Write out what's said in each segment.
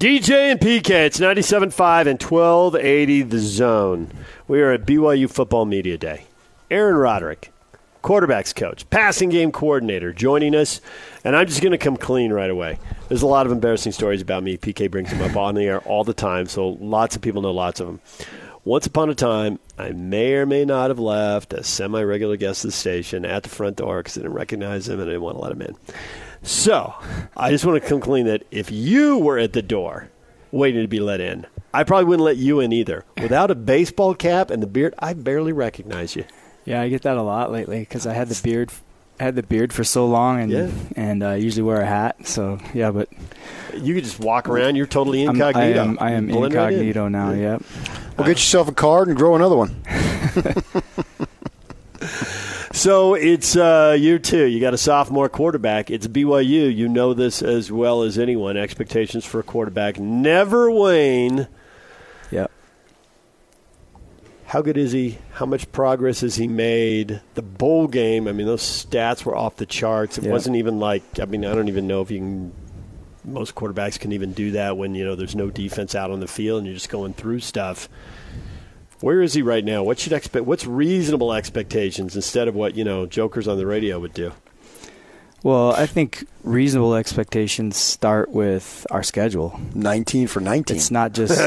DJ and PK, it's 97.5 and 1280 The Zone. We are at BYU Football Media Day. Aaron Roderick, quarterback's coach, passing game coordinator, joining us. And I'm just going to come clean right away. There's a lot of embarrassing stories about me. PK brings them up on the air all the time, so lots of people know lots of them. Once upon a time, I may or may not have left a semi-regular guest of the station at the front door because I didn't recognize him and I didn't want to let him in. So, I just want to come clean that if you were at the door waiting to be let in, I probably wouldn't let you in either. Without a baseball cap and the beard, I barely recognize you. Yeah, I get that a lot lately because I had the beard for so long and I usually wear a hat. So, yeah, but you could just walk around. You're totally incognito. I am incognito right now, yep. Well, get yourself a card and grow another one. So it's year two. You got a sophomore quarterback. It's BYU. You know this as well as anyone. Expectations for a quarterback never wane. Yep. How good is he? How much progress has he made? The bowl game, I mean, those stats were off the charts. It wasn't even like, I mean, I don't even know if you can, most quarterbacks can even do that when, you know, there's no defense out on the field and you're just going through stuff. Where is he right now? What should expect? What's reasonable expectations instead of what, you know, jokers on the radio would do? Well, I think reasonable expectations start with our schedule. 19 for 19. It's not just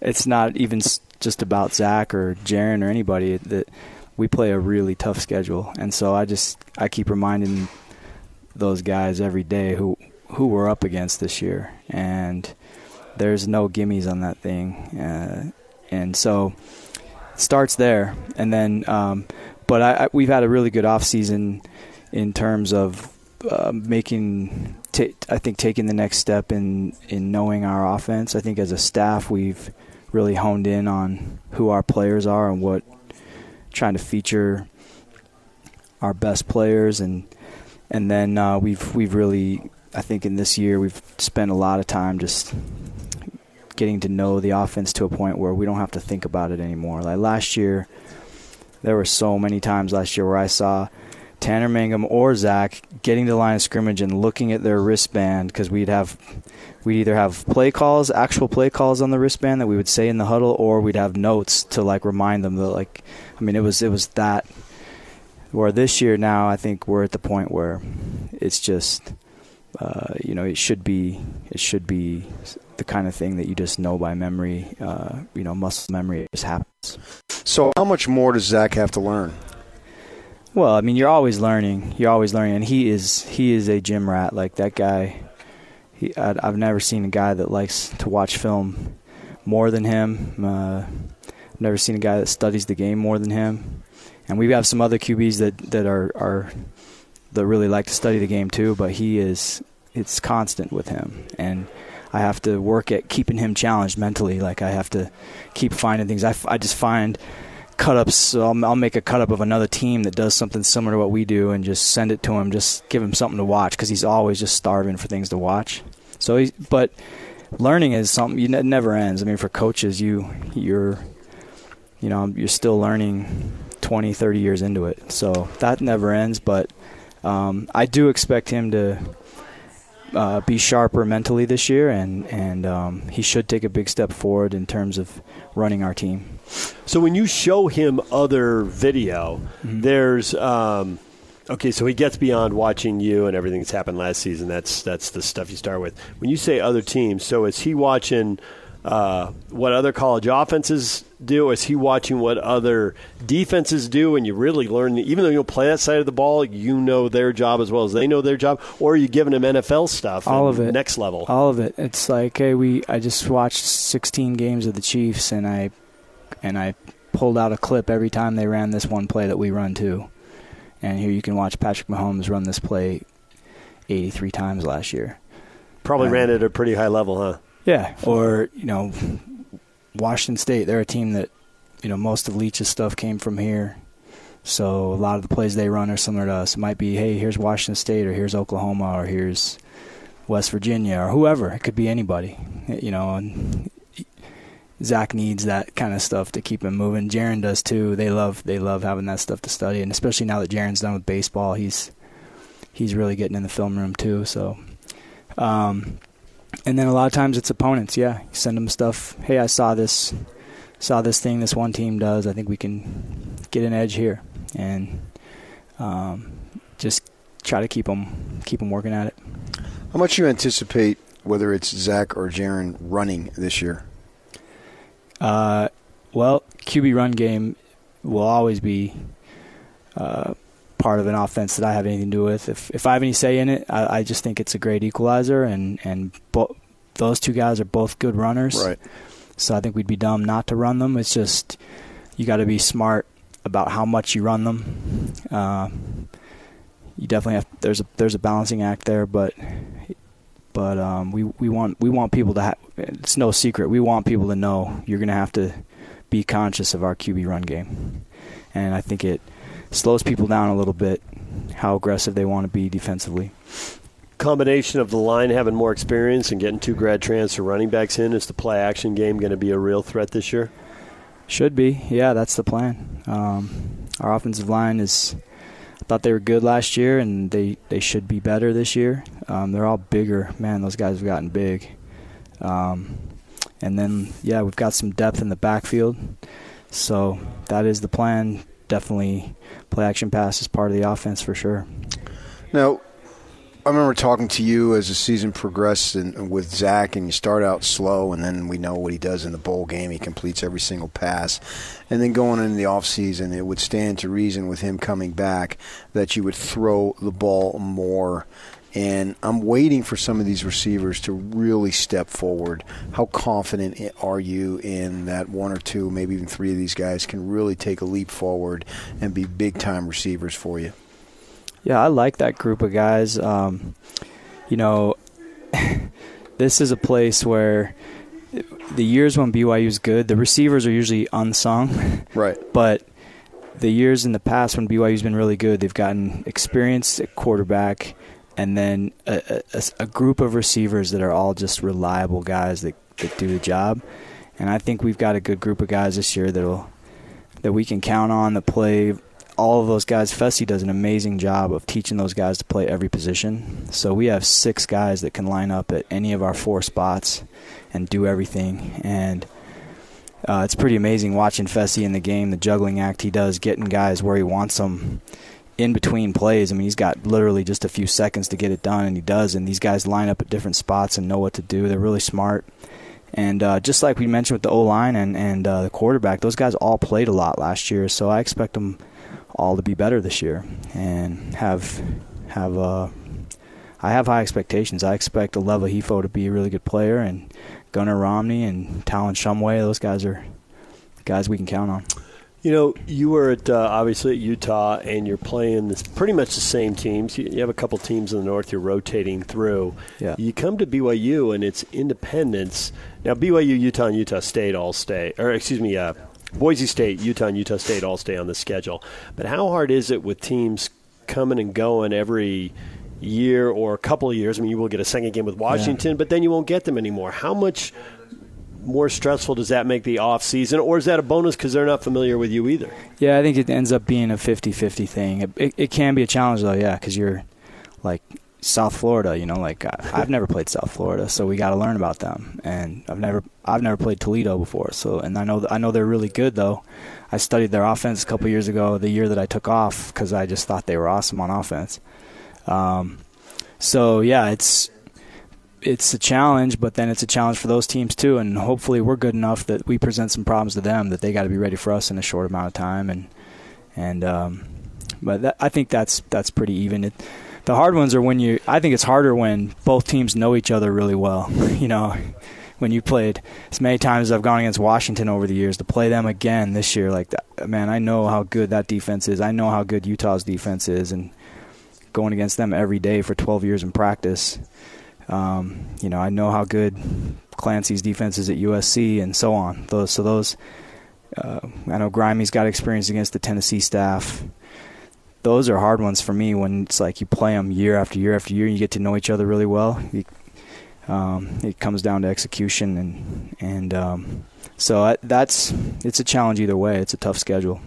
it's not even just about Zach or Jaron or anybody. That we play a really tough schedule, and so I keep reminding those guys every day who we're up against this year, and there's no gimmies on that thing. And so it starts there. And then, but we've had a really good offseason in terms of taking the next step in knowing our offense. I think as a staff, we've really honed in on who our players are and trying to feature our best players. And then we've really, I think in this year, we've spent a lot of time just getting to know the offense to a point where we don't have to think about it anymore. Like last year, there were so many times last year where I saw Tanner Mangum or Zach getting to the line of scrimmage and looking at their wristband because we'd either have actual play calls on the wristband that we would say in the huddle, or we'd have notes to like remind them that like, I mean, it was that. Where this year now, I think we're at the point where it's just, you know, it should be the kind of thing that you just know by memory, you know, muscle memory. It just happens. So how much more does Zach have to learn? Well, I mean, you're always learning, and he is a gym rat. Like that guy, I've never seen a guy that likes to watch film more than him. I've never seen a guy that studies the game more than him. And we have some other QBs that really like to study the game too, but it's constant with him, and I have to work at keeping him challenged mentally. Like I have to keep finding things. I just find cut-ups. So I'll make a cut-up of another team that does something similar to what we do and just send it to him, just give him something to watch because he's always just starving for things to watch. So, but learning is something that never ends. I mean, for coaches, you're still learning 20, 30 years into it. So that never ends, but I do expect him to be sharper mentally this year, and he should take a big step forward in terms of running our team. So when you show him other video, there's okay, so he gets beyond watching you and everything that's happened last season. That's the stuff you start with. When you say other teams, so is he watching what other college offenses do? Is he watching what other defenses do? And you really learn, even though you don't play that side of the ball, you know their job as well as they know their job. Or are you giving them NFL stuff? All of it. Next level. All of it. It's like, hey, I just watched 16 games of the Chiefs, and I pulled out a clip every time they ran this one play that we run too. And here you can watch Patrick Mahomes run this play 83 times last year. Probably ran it at a pretty high level, huh? Yeah, or, you know, Washington State, they're a team that, you know, most of Leach's stuff came from here. So a lot of the plays they run are similar to us. It might be, hey, here's Washington State, or here's Oklahoma, or here's West Virginia, or whoever. It could be anybody, you know. And Zach needs that kind of stuff to keep him moving. Jaron does too. They love having that stuff to study, and especially now that Jaron's done with baseball, he's really getting in the film room too. So And then a lot of times it's opponents, yeah. You send them stuff. Hey, I saw this thing this one team does. I think we can get an edge here. And just try to keep them working at it. How much do you anticipate, whether it's Zach or Jaron, running this year? Well, QB run game will always be part of an offense that I have anything to do with. If I have any say in it, I just think it's a great equalizer, and those two guys are both good runners. Right. So I think we'd be dumb not to run them. It's just you got to be smart about how much you run them. You definitely have. There's a balancing act there, but we want people to. It's no secret. We want people to know you're going to have to be conscious of our QB run game, and I think it slows people down a little bit how aggressive they want to be defensively. Combination of the line having more experience and getting two grad transfer running backs in, is the play action game going to be a real threat this year? Should be, yeah, that's the plan. Our offensive line is, I thought they were good last year, and they should be better this year. They're all bigger. Man, those guys have gotten big. And then, yeah, we've got some depth in the backfield. So that is the plan. Definitely play action pass is part of the offense for sure. Now, I remember talking to you as the season progressed and with Zach, and you start out slow, and then we know what he does in the bowl game. He completes every single pass. And then going into the offseason, it would stand to reason with him coming back that you would throw the ball more. And I'm waiting for some of these receivers to really step forward. How confident are you in that one or two, maybe even three of these guys can really take a leap forward and be big-time receivers for you? Yeah, I like that group of guys. This is a place where the years when BYU is good, the receivers are usually unsung. Right. But the years in the past when BYU's been really good, they've gotten experience at quarterback, and then a group of receivers that are all just reliable guys that do the job. And I think we've got a good group of guys this year that we can count on to play all of those guys. Fessy does an amazing job of teaching those guys to play every position. So we have 6 guys that can line up at any of our 4 spots and do everything. And it's pretty amazing watching Fessy in the game, the juggling act he does, getting guys where he wants them. In between plays, I mean, he's got literally just a few seconds to get it done, and he does. And these guys line up at different spots and know what to do. They're really smart. And just like we mentioned with the O-line and the quarterback, those guys all played a lot last year, so I expect them all to be better this year and I have high expectations. I expect Aleva Hefo to be a really good player, and Gunnar Romney and Talon Shumway, those guys are guys we can count on. You know, you were obviously at Utah, and you're playing pretty much the same teams. You have a couple teams in the north you're rotating through. Yeah. You come to BYU, and it's independence. Now, BYU, Utah, and Utah State all stay. Or, excuse me, Boise State, Utah, and Utah State all stay on the schedule. But how hard is it with teams coming and going every year or a couple of years? I mean, you will get a second game with Washington, yeah. But then you won't get them anymore. How much more stressful does that make the off season, or is that a bonus because they're not familiar with you either? Yeah, I think it ends up being a 50-50 thing. It can be a challenge though, yeah, because you're like South Florida. You know, like I've never played South Florida, so we got to learn about them. And I've never played Toledo before, so and I know they're really good though. I studied their offense a couple years ago, the year that I took off, because I just thought they were awesome on offense. So yeah, it's a challenge, but then it's a challenge for those teams too, and hopefully we're good enough that we present some problems to them that they got to be ready for us in a short amount of time. But I think that's pretty even. The hard ones are I think it's harder when both teams know each other really well. You know, when you played as many times as I've gone against Washington over the years, to play them again this year, like that, man, I know how good that defense is. I know how good Utah's defense is, and going against them every day for 12 years in practice. I know how good Clancy's defense is at USC and so on. Those, I know Grimey's got experience against the Tennessee staff. Those are hard ones for me when it's like you play them year after year after year and you get to know each other really well. It comes down to execution. So it's a challenge either way. It's a tough schedule.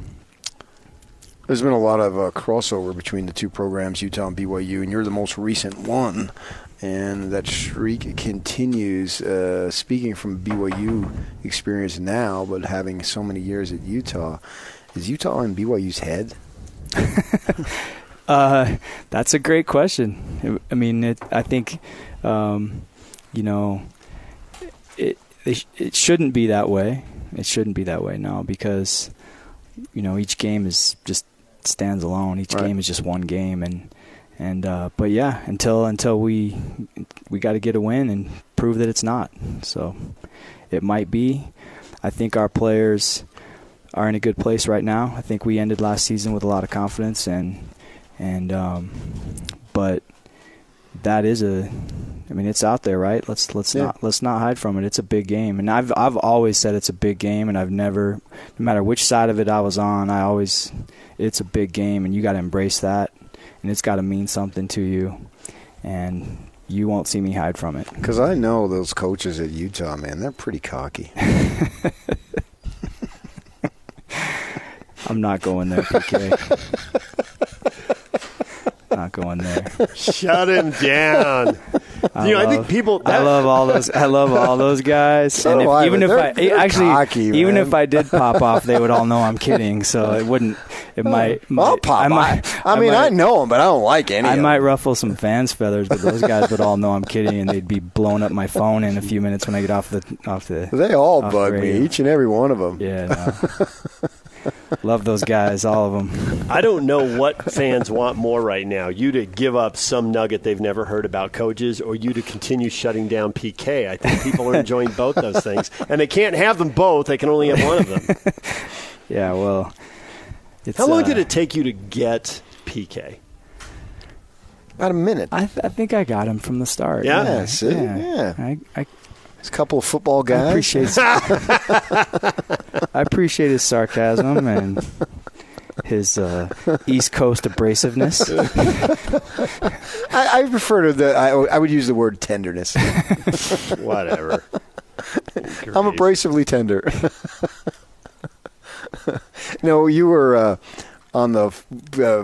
There's been a lot of crossover between the two programs, Utah and BYU, and you're the most recent one. And that streak continues, speaking from BYU experience now, but having so many years at Utah. Is Utah in BYU's head? That's a great question. I mean, I think it shouldn't be that way. It shouldn't be that way now because, you know, each game is just stands alone. Each game is just one game. But yeah, until we got to get a win and prove that it's not. So it might be. I think our players are in a good place right now. I think we ended last season with a lot of confidence, but that is it's out there, right? Let's not hide from it. It's a big game, and I've always said it's a big game, and I've never, no matter which side of it I was on, it's a big game, and you got to embrace that. And it's got to mean something to you, and you won't see me hide from it. Because I know those coaches at Utah, man, they're pretty cocky. I'm not going there, PK. Not going there. Shut him down. I love all those guys. So and if, even if I actually, cocky, even man. If I did pop off, they would all know I'm kidding. So it wouldn't. It might. I'll pop off. I know them, but I don't like any. I might ruffle some fans' feathers, but those guys would all know I'm kidding, and they'd be blowing up my phone in a few minutes when I get off the. They all bug me, each and every one of them. Yeah. No. Love those guys, all of them. I don't know what fans want more right now, you to give up some nugget they've never heard about coaches or you to continue shutting down PK. I think people are enjoying both those things, and they can't have them both. They can only have one of them. Yeah, well. How long did it take you to get PK? About a minute. I think I got him from the start. Yeah, yeah, see? Yeah. It's a couple of football guys. I appreciate his sarcasm and his East Coast abrasiveness. I prefer to the. I would use the word tenderness. Whatever. I'm abrasively tender. No, you were on the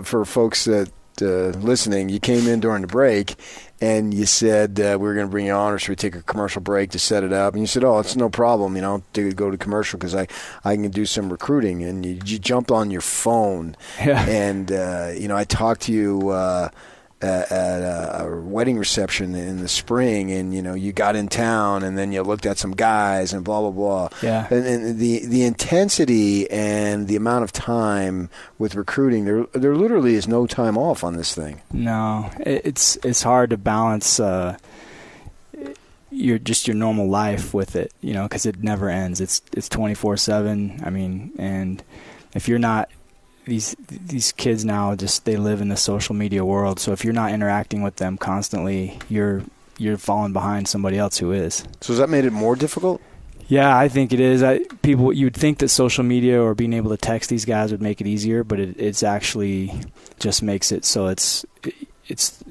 for folks that listening. You came in during the break. And you said we were going to bring you on, or should we take a commercial break to set it up? And you said, "Oh, it's no problem, you know, to go to commercial because I can do some recruiting." And you jumped on your phone, yeah. And you know, I talked to you at a wedding reception in the spring, and you know, you got in town, and then you looked at some guys, and blah blah blah. Yeah. And the intensity and the amount of time with recruiting, there literally is no time off on this thing. No, it's hard to balance your normal life with it, you know, because it never ends. It's 24/7. I mean, and if you're not, these kids now just they live in the social media world. So if you're not interacting with them constantly, you're falling behind somebody else who is. So has that made it more difficult? Yeah, I think it is. You'd think that social media or being able to text these guys would make it easier, but it's actually just makes it so it's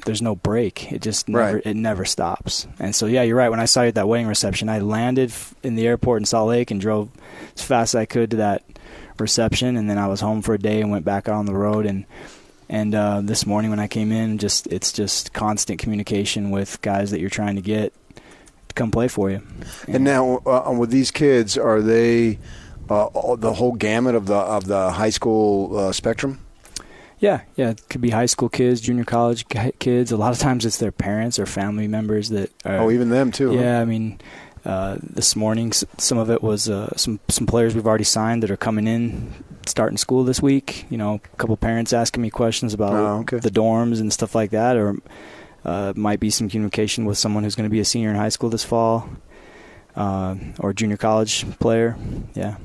there's no break. It just never It never stops. And so yeah, you're right. When I saw you at that wedding reception, I landed in the airport in Salt Lake and drove as fast as I could to that reception, and then I was home for a day and went back out on the road. And this morning when I came in, it's just constant communication with guys that you're trying to get come play for you. And now with these kids, are they the whole gamut of the high school spectrum? Yeah, it could be high school kids, junior college kids. A lot of times it's their parents or family members that are, even them too. Yeah, huh? I mean, this morning some of it was some players we've already signed that are coming in starting school this week. You know, a couple parents asking me questions about the dorms and stuff like that, or might be some communication with someone who's going to be a senior in high school this fall, or junior college player. Yeah,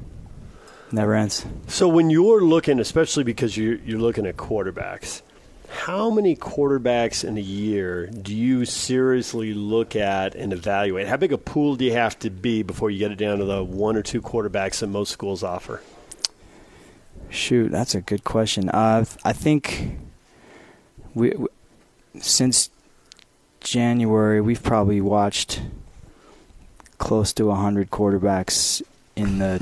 never ends. So when you're looking, especially because you're looking at quarterbacks, how many quarterbacks in a year do you seriously look at and evaluate? How big a pool do you have to be before you get it down to the one or two quarterbacks that most schools offer? Shoot, that's a good question. I think we since January, we've probably watched close to 100 quarterbacks in the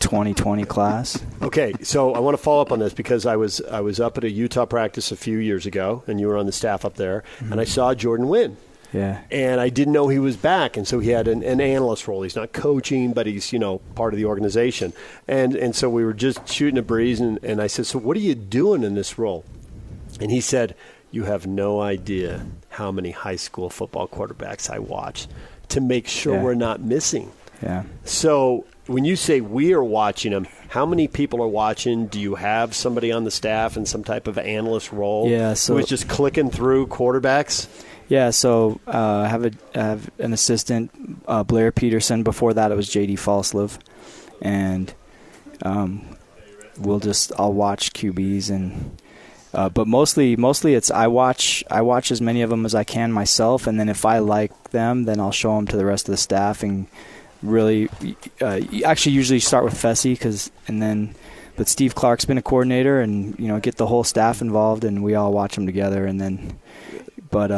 2020 class. Okay, so I want to follow up on this because I was up at a Utah practice a few years ago, and you were on the staff up there, mm-hmm. and I saw Jordan Wynn. Yeah. And I didn't know he was back, and so he had an analyst role. He's not coaching, but he's, you know, part of the organization. And so we were just shooting a breeze, and I said, so what are you doing in this role? And he said, you have no idea how many high school football quarterbacks I watch to make sure yeah. we're not missing. Yeah. So when you say we are watching them, how many people are watching? Do you have somebody on the staff in some type of analyst role yeah, so, who is just clicking through quarterbacks? Yeah, so I have an assistant, Blair Peterson. Before that, it was J.D. Falslove. And I'll watch QBs. But mostly it's I watch as many of them as I can myself. And then if I like them, then I'll show them to the rest of the staff and really actually usually start with Fessy but Steve Clark's been a coordinator and, you know, get the whole staff involved and we all watch them together and then – But,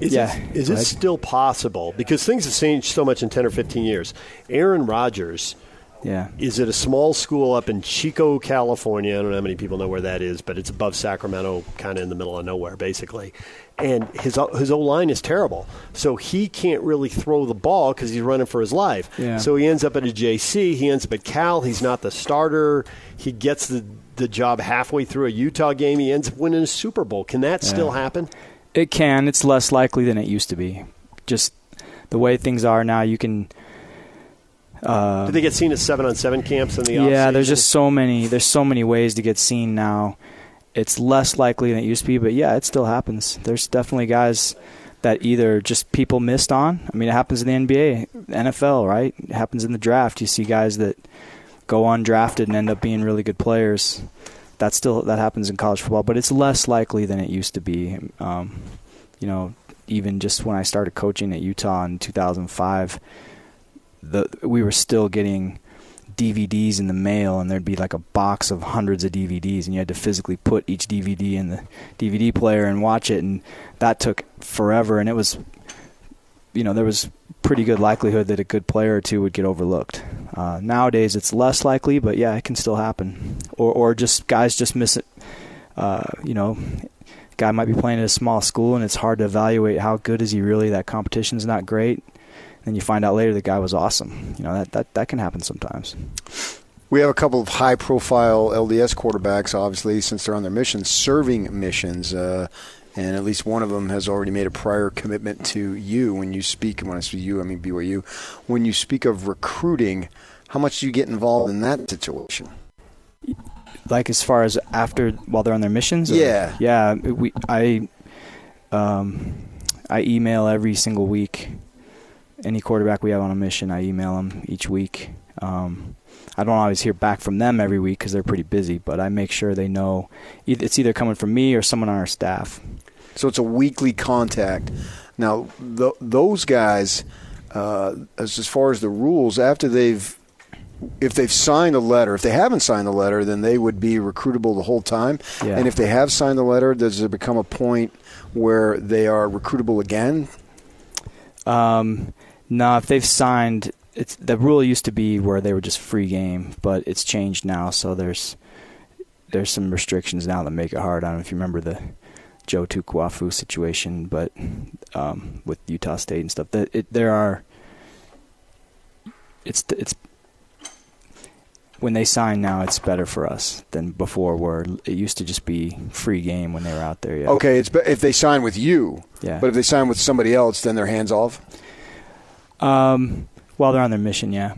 Is it still possible? Because things have changed so much in 10 or 15 years. Aaron Rodgers is at a small school up in Chico, California. I don't know how many people know where that is, but it's above Sacramento, kind of in the middle of nowhere, basically. And his O-line is terrible. So he can't really throw the ball because he's running for his life. Yeah. So he ends up at a JC. He ends up at Cal. He's not the starter. He gets the job halfway through a Utah game. He ends up winning a Super Bowl. Can that still happen? It can. It's less likely than it used to be. Just the way things are now, you can... do they get seen at 7-on-7 camps in the offseason? Yeah, there's just so many. There's so many ways to get seen now. It's less likely than it used to be, but yeah, it still happens. There's definitely guys that either just people missed on. I mean, it happens in the NBA, NFL, right? It happens in the draft. You see guys that go undrafted and end up being really good players. That happens in college football, but it's less likely than it used to be. You know, even just when I started coaching at Utah in 2005, we were still getting DVDs in the mail, and there'd be like a box of hundreds of DVDs, and you had to physically put each DVD in the DVD player and watch it, and that took forever. And it was, you know, there was pretty good likelihood that a good player or two would get overlooked. Nowadays, it's less likely, but yeah, it can still happen. Or just guys just miss it. You know, guy might be playing at a small school, and it's hard to evaluate how good is he really. That competition's not great. Then you find out later the guy was awesome. You know, that can happen sometimes. We have a couple of high-profile LDS quarterbacks, obviously, since they're on their missions, serving missions. And at least one of them has already made a prior commitment to you. When I say you, I mean BYU. When you speak of recruiting, how much do you get involved in that situation? Like as far as while they're on their missions? Yeah. Or, yeah. I email every single week. Any quarterback we have on a mission, I email them each week. I don't always hear back from them every week because they're pretty busy, but I make sure they know it's either coming from me or someone on our staff. So it's a weekly contact. Now, those guys, as far as the rules, if they've signed a letter, if they haven't signed a letter, then they would be recruitable the whole time. Yeah. And if they have signed a letter, does it become a point where they are recruitable again? No, if they've signed, the rule used to be where they were just free game, but it's changed now. So there's some restrictions now that make it hard. I don't know if you remember the Joe Tukwafu situation, but with Utah State and stuff, when they sign now, it's better for us than before, where it used to just be free game when they were out there. Yeah. Okay, it's if they sign with you, yeah. But if they sign with somebody else, then they're hands off? While they're on their mission, yeah.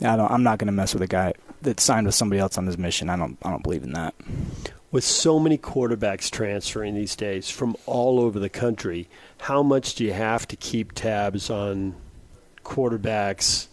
I'm not going to mess with a guy that signed with somebody else on his mission. I don't believe in that. With so many quarterbacks transferring these days from all over the country, how much do you have to keep tabs on quarterbacks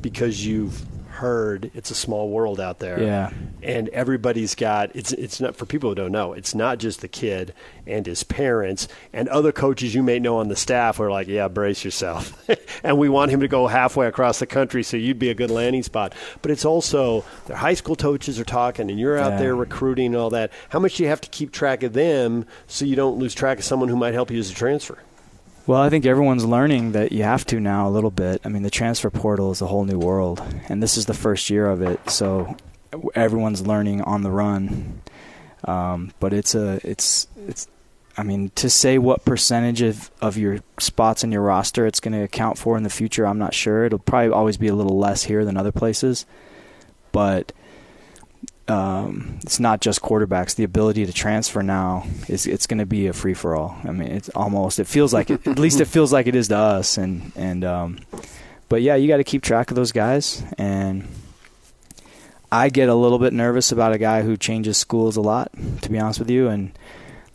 because you've heard it's a small world out there? Yeah. And everybody's got – it's not – for people who don't know, it's not just the kid and his parents and other coaches you may know on the staff who are like, yeah, brace yourself. And we want him to go halfway across the country so you'd be a good landing spot. But it's also their high school coaches are talking and you're out there recruiting and all that. How much do you have to keep track of them so you don't lose track of someone who might help you as a transfer? Well, I think everyone's learning that you have to now a little bit. I mean, the transfer portal is a whole new world, and this is the first year of it, so everyone's learning on the run. But it's I mean, to say what percentage of your spots in your roster it's going to account for in the future, I'm not sure. It'll probably always be a little less here than other places. But it's not just quarterbacks. The ability to transfer now, it's going to be a free-for-all. I mean, it feels like it. At least it feels like it is to us. But, yeah, you got to keep track of those guys. And I get a little bit nervous about a guy who changes schools a lot, to be honest with you, and –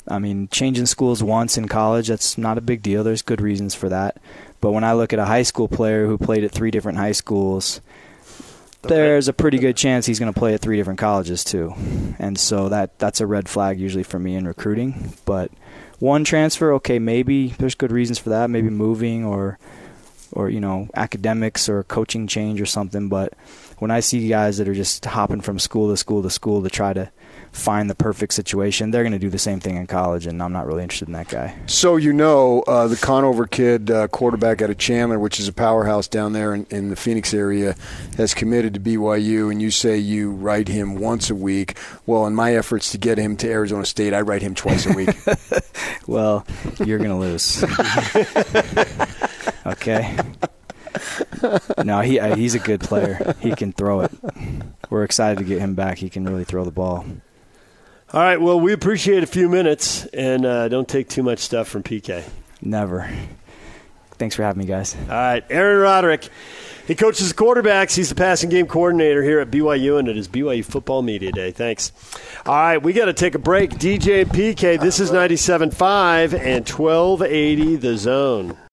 I mean, changing schools once in college, that's not a big deal. There's good reasons for that. But when I look at a high school player who played at three different high schools, there's a pretty good chance he's going to play at three different colleges too. And so that's a red flag usually for me in recruiting. But one transfer, okay, maybe there's good reasons for that, maybe moving or you know, academics or coaching change or something. But when I see guys that are just hopping from school to school to school to try to find the perfect situation, they're going to do the same thing in college, and I'm not really interested in that guy. So the Conover kid, quarterback out of Chandler, which is a powerhouse down there in the Phoenix area, has committed to BYU, and you say you write him once a week. Well, in my efforts to get him to Arizona State, I write him twice a week. Well, you're going to lose. Okay. No, he's a good player. He can throw it. We're excited to get him back. He can really throw the ball. All right, well, we appreciate a few minutes, and don't take too much stuff from PK. Never. Thanks for having me, guys. All right, Aaron Roderick. He coaches the quarterbacks. He's the passing game coordinator here at BYU, and it is BYU Football Media Day. Thanks. All right, we got to take a break. DJ and PK, this is 97.5 and 1280 The Zone.